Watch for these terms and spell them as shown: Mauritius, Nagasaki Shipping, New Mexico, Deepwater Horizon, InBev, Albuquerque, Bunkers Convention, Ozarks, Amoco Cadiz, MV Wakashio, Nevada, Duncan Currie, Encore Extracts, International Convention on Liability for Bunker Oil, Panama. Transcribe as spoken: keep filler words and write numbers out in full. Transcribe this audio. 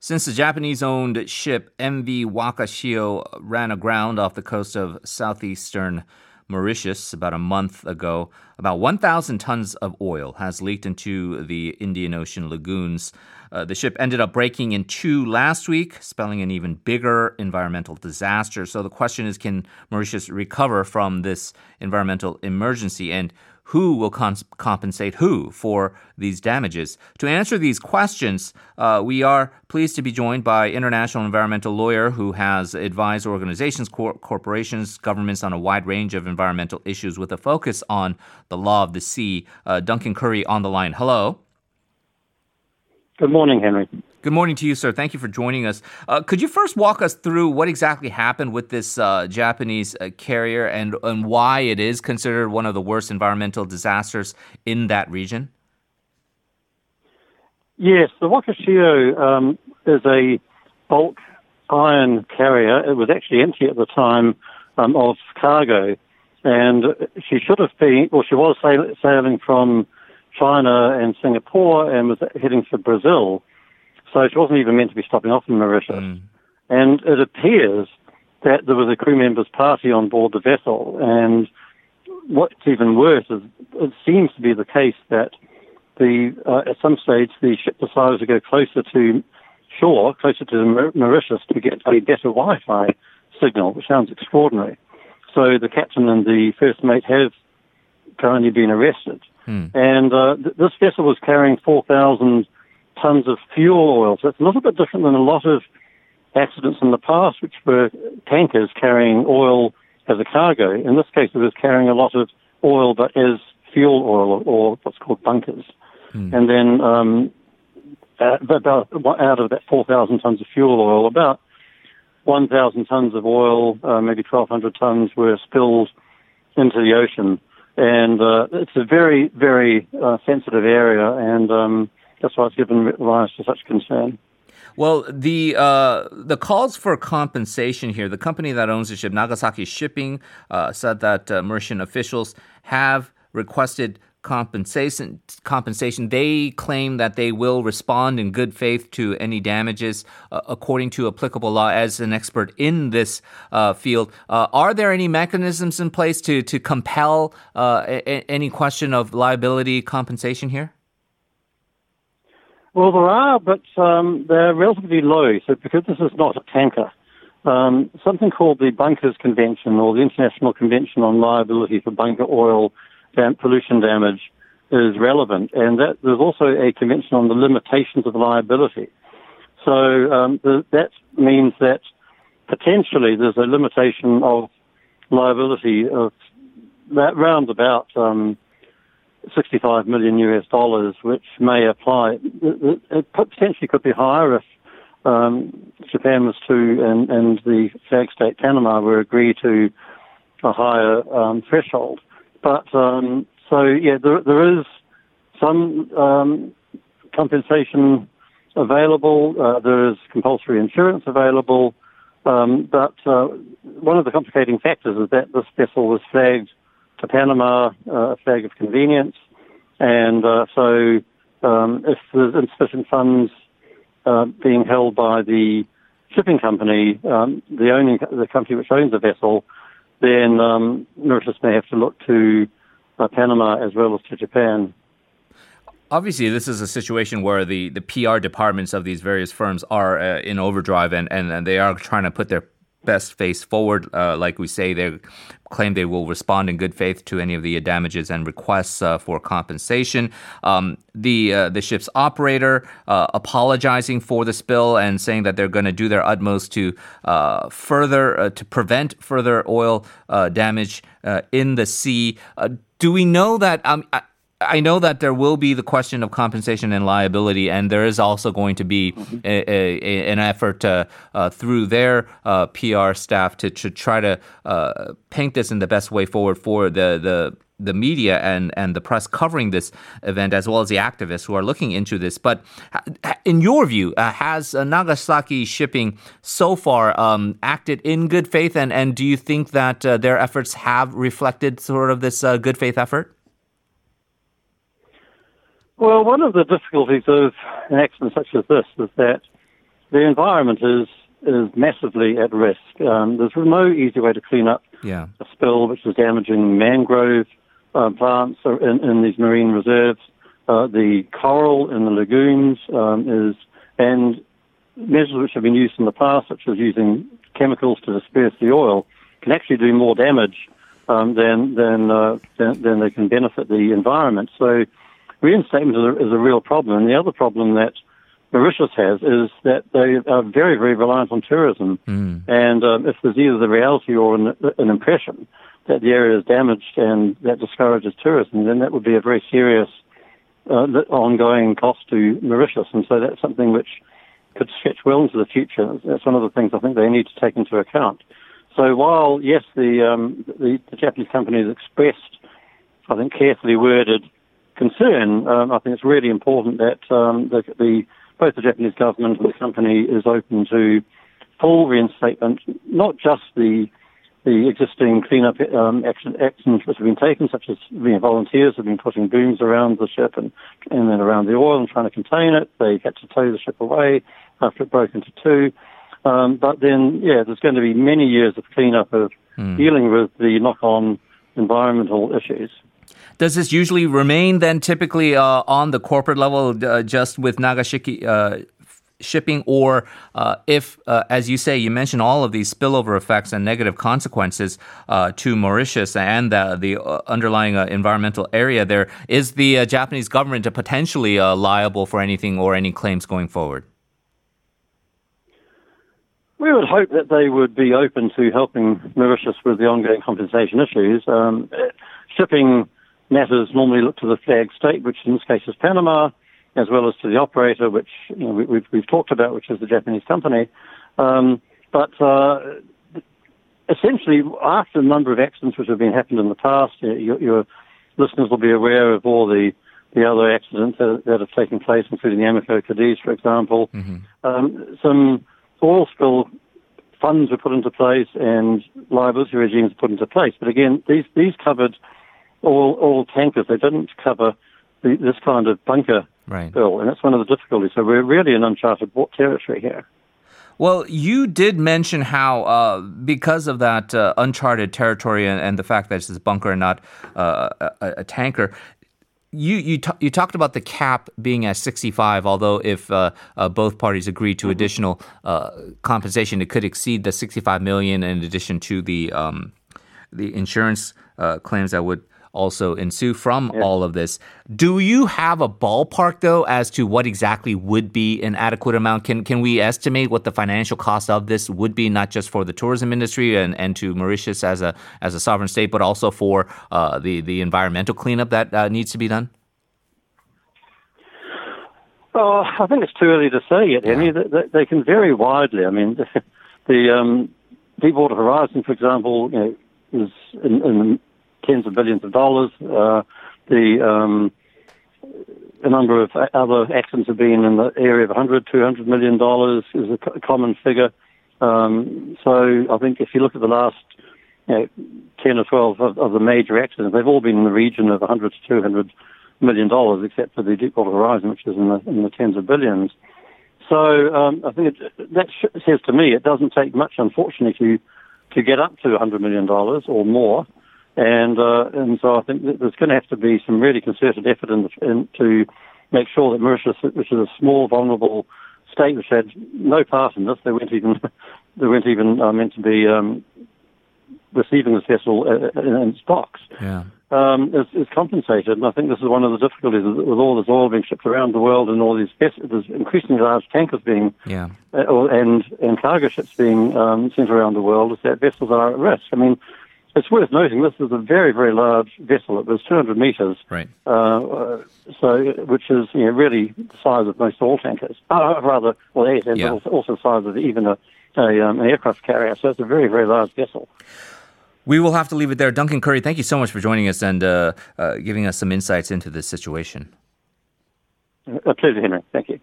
Since the Japanese-owned ship M V Wakashio ran aground off the coast of southeastern Mauritius about a month ago, about one thousand tons of oil has leaked into the Indian Ocean lagoons. Uh, the ship ended up breaking in two last week, spelling an even bigger environmental disaster. So the question is, can Mauritius recover from this environmental emergency? And who will cons- compensate who for these damages? To answer these questions, uh, we are pleased to be joined by international environmental lawyer who has advised organizations, cor- corporations, governments on a wide range of environmental issues with a focus on the law of the sea, uh, Duncan Currie on the line. Hello. Good morning, Henry. Good morning to you, sir. Thank you for joining us. Uh, could you first walk us through what exactly happened with this uh, Japanese uh, carrier and, and why it is considered one of the worst environmental disasters in that region? Yes, the Wakashio um, is a bulk iron carrier. It was actually empty at the time um, of cargo, and she should have been, well, she was sail- sailing from China and Singapore and was heading for Brazil. So she wasn't even meant to be stopping off in Mauritius. Mm. And it appears that there was a crew member's party on board the vessel. And what's even worse is it seems to be the case that the uh, at some stage the ship decided to go closer to shore, closer to Mauritius, to get a better Wi-Fi signal, which sounds extraordinary. So the captain and the first mate have currently been arrested. Mm. And uh, th- this vessel was carrying four thousand tons of fuel oil. So it's a little bit different than a lot of accidents in the past, which were tankers carrying oil as a cargo. In this case, it was carrying a lot of oil, but as fuel oil, or what's called bunkers. Mm. And then um, about, out of that four thousand tons of fuel oil, about one thousand tons of oil, uh, maybe twelve hundred tons, were spilled into the ocean. And uh, it's a very, very uh, sensitive area, and um, that's why it's given rise to such concern. Well, the uh, the calls for compensation here, the company that owns the ship, Nagasaki Shipping, uh, said that uh, Mauritian officials have requested compensation. Compensation. They claim that they will respond in good faith to any damages uh, according to applicable law. As an expert in this uh, field, uh, are there any mechanisms in place to to compel uh, a- any question of liability compensation here? Well, there are, but um, they're relatively low. So because this is not a tanker, um, something called the Bunkers Convention, or the International Convention on Liability for Bunker Oil Dam- Pollution Damage, is relevant. And that, there's also a convention on the limitations of liability. So um, th- that means that potentially there's a limitation of liability of that round about um sixty-five million U S dollars, which may apply. It potentially could be higher if um, Japan was to, and, and the flag state Panama were agreed to a higher um, threshold. But um, so, yeah, there, there is some um, compensation available. Uh, there is compulsory insurance available. Um, but uh, one of the complicating factors is that this vessel was flagged to Panama, a uh, flag of convenience, and uh, so um, if there's insufficient funds uh, being held by the shipping company, um, the owning the company which owns the vessel, then um, Mauritius may have to look to uh, Panama as well as to Japan. Obviously, this is a situation where the, the P R departments of these various firms are uh, in overdrive, and, and, and they are trying to put their best face forward. Uh, like we say, they claim they will respond in good faith to any of the damages and requests uh, for compensation. Um, the uh, the ship's operator uh, apologizing for the spill and saying that they're going to do their utmost to uh, further uh, to prevent further oil uh, damage uh, in the sea. Uh, do we know that? Um, I, I know that there will be the question of compensation and liability, and there is also going to be a, a, an effort uh, uh, through their uh, P R staff to, to try to uh, paint this in the best way forward for the the, the media and, and the press covering this event, as well as the activists who are looking into this. But in your view, uh, has Nagasaki Shipping so far um, acted in good faith, and, and do you think that uh, their efforts have reflected sort of this uh, good faith effort? Well, one of the difficulties of an accident such as this is that the environment is is massively at risk. Um, there's no easy way to clean up yeah. a spill which is damaging mangrove uh, plants in, in these marine reserves. Uh, the coral in the lagoons um, is, and measures which have been used in the past, such as using chemicals to disperse the oil, can actually do more damage um, than than, uh, than than they can benefit the environment. So reinstatement is a, is a real problem. And the other problem that Mauritius has is that they are very, very reliant on tourism. Mm. And um, if there's either the reality or an, an impression that the area is damaged and that discourages tourism, then that would be a very serious uh, ongoing cost to Mauritius. And so that's something which could stretch well into the future. That's one of the things I think they need to take into account. So while, yes, the, um, the, the Japanese company has expressed, I think, carefully worded concern, um, I think it's really important that um, the, the both the Japanese government and the company is open to full reinstatement, not just the the existing cleanup um, action, actions which have been taken, such as you know, volunteers have been putting booms around the ship and, and then around the oil and trying to contain it. They had to tow the ship away after it broke into two. Um, but then, yeah, there's going to be many years of cleanup of mm. dealing with the knock-on environmental issues. Does this usually remain then typically uh, on the corporate level uh, just with Nagasaki uh, shipping? Or uh, if, uh, as you say, you mentioned all of these spillover effects and negative consequences uh, to Mauritius and the, the underlying uh, environmental area there, is the uh, Japanese government potentially uh, liable for anything or any claims going forward? We would hope that they would be open to helping Mauritius with the ongoing compensation issues. Um, shipping matters normally look to the flag state, which in this case is Panama, as well as to the operator, which you know, we, we've, we've talked about, which is the Japanese company. Um, but uh, essentially, after a number of accidents which have been happened in the past, your, your listeners will be aware of all the, the other accidents that, that have taken place, including the Amoco Cadiz, for example. Mm-hmm. Um, some oil spill funds were put into place and liability regimes were put into place. But again, these, these covered all, all tankers. They didn't cover the, this kind of bunker right. bill, and that's one of the difficulties. So we're really in uncharted territory here. Well, you did mention how, uh, because of that uh, uncharted territory and, and the fact that it's a bunker and not uh, a, a tanker, You you t- you talked about the cap being at sixty-five, although if uh, uh, both parties agree to additional uh, compensation, it could exceed the sixty-five million dollars in addition to the um, the insurance uh, claims that would also ensue from yeah. all of this. Do you have a ballpark, though, as to what exactly would be an adequate amount? Can can we estimate what the financial cost of this would be, not just for the tourism industry and, and to Mauritius as a as a sovereign state, but also for uh, the, the environmental cleanup that uh, needs to be done? Oh, I think it's too early to say yet, Henry. Yeah. They, they can vary widely. I mean, the, the um, Deepwater Horizon, for example, you know, is in... in tens of billions of dollars. Uh, the um, a number of other accidents have been in the area of one hundred, two hundred million dollars is a c- common figure. Um, so I think if you look at the last you know, ten or twelve of, of the major accidents, they've all been in the region of one hundred to two hundred million dollars, except for the Deepwater Horizon, which is in the, in the tens of billions. So um, I think it, that sh- says to me it doesn't take much, unfortunately, to, to get up to one hundred million dollars or more. And uh, and so I think that there's going to have to be some really concerted effort in the, in, to make sure that Mauritius, which is a small, vulnerable state, which had no part in this, they weren't even they weren't even uh, meant to be um, receiving this vessel in its box, yeah. um, is, is compensated. And I think this is one of the difficulties with all this oil being shipped around the world and all these vessels, there's increasingly large tankers being yeah. uh, and and cargo ships being um, sent around the world, is that vessels are at risk. I mean. It's worth noting this is a very, very large vessel. It was two hundred metres, right. uh, so which is you know, really the size of most oil tankers. Uh, rather, well, eight, yeah. and also the size of even a, a, um, an aircraft carrier. So it's a very, very large vessel. We will have to leave it there. Duncan Currie, thank you so much for joining us and uh, uh, giving us some insights into this situation. A pleasure, Henry. Thank you.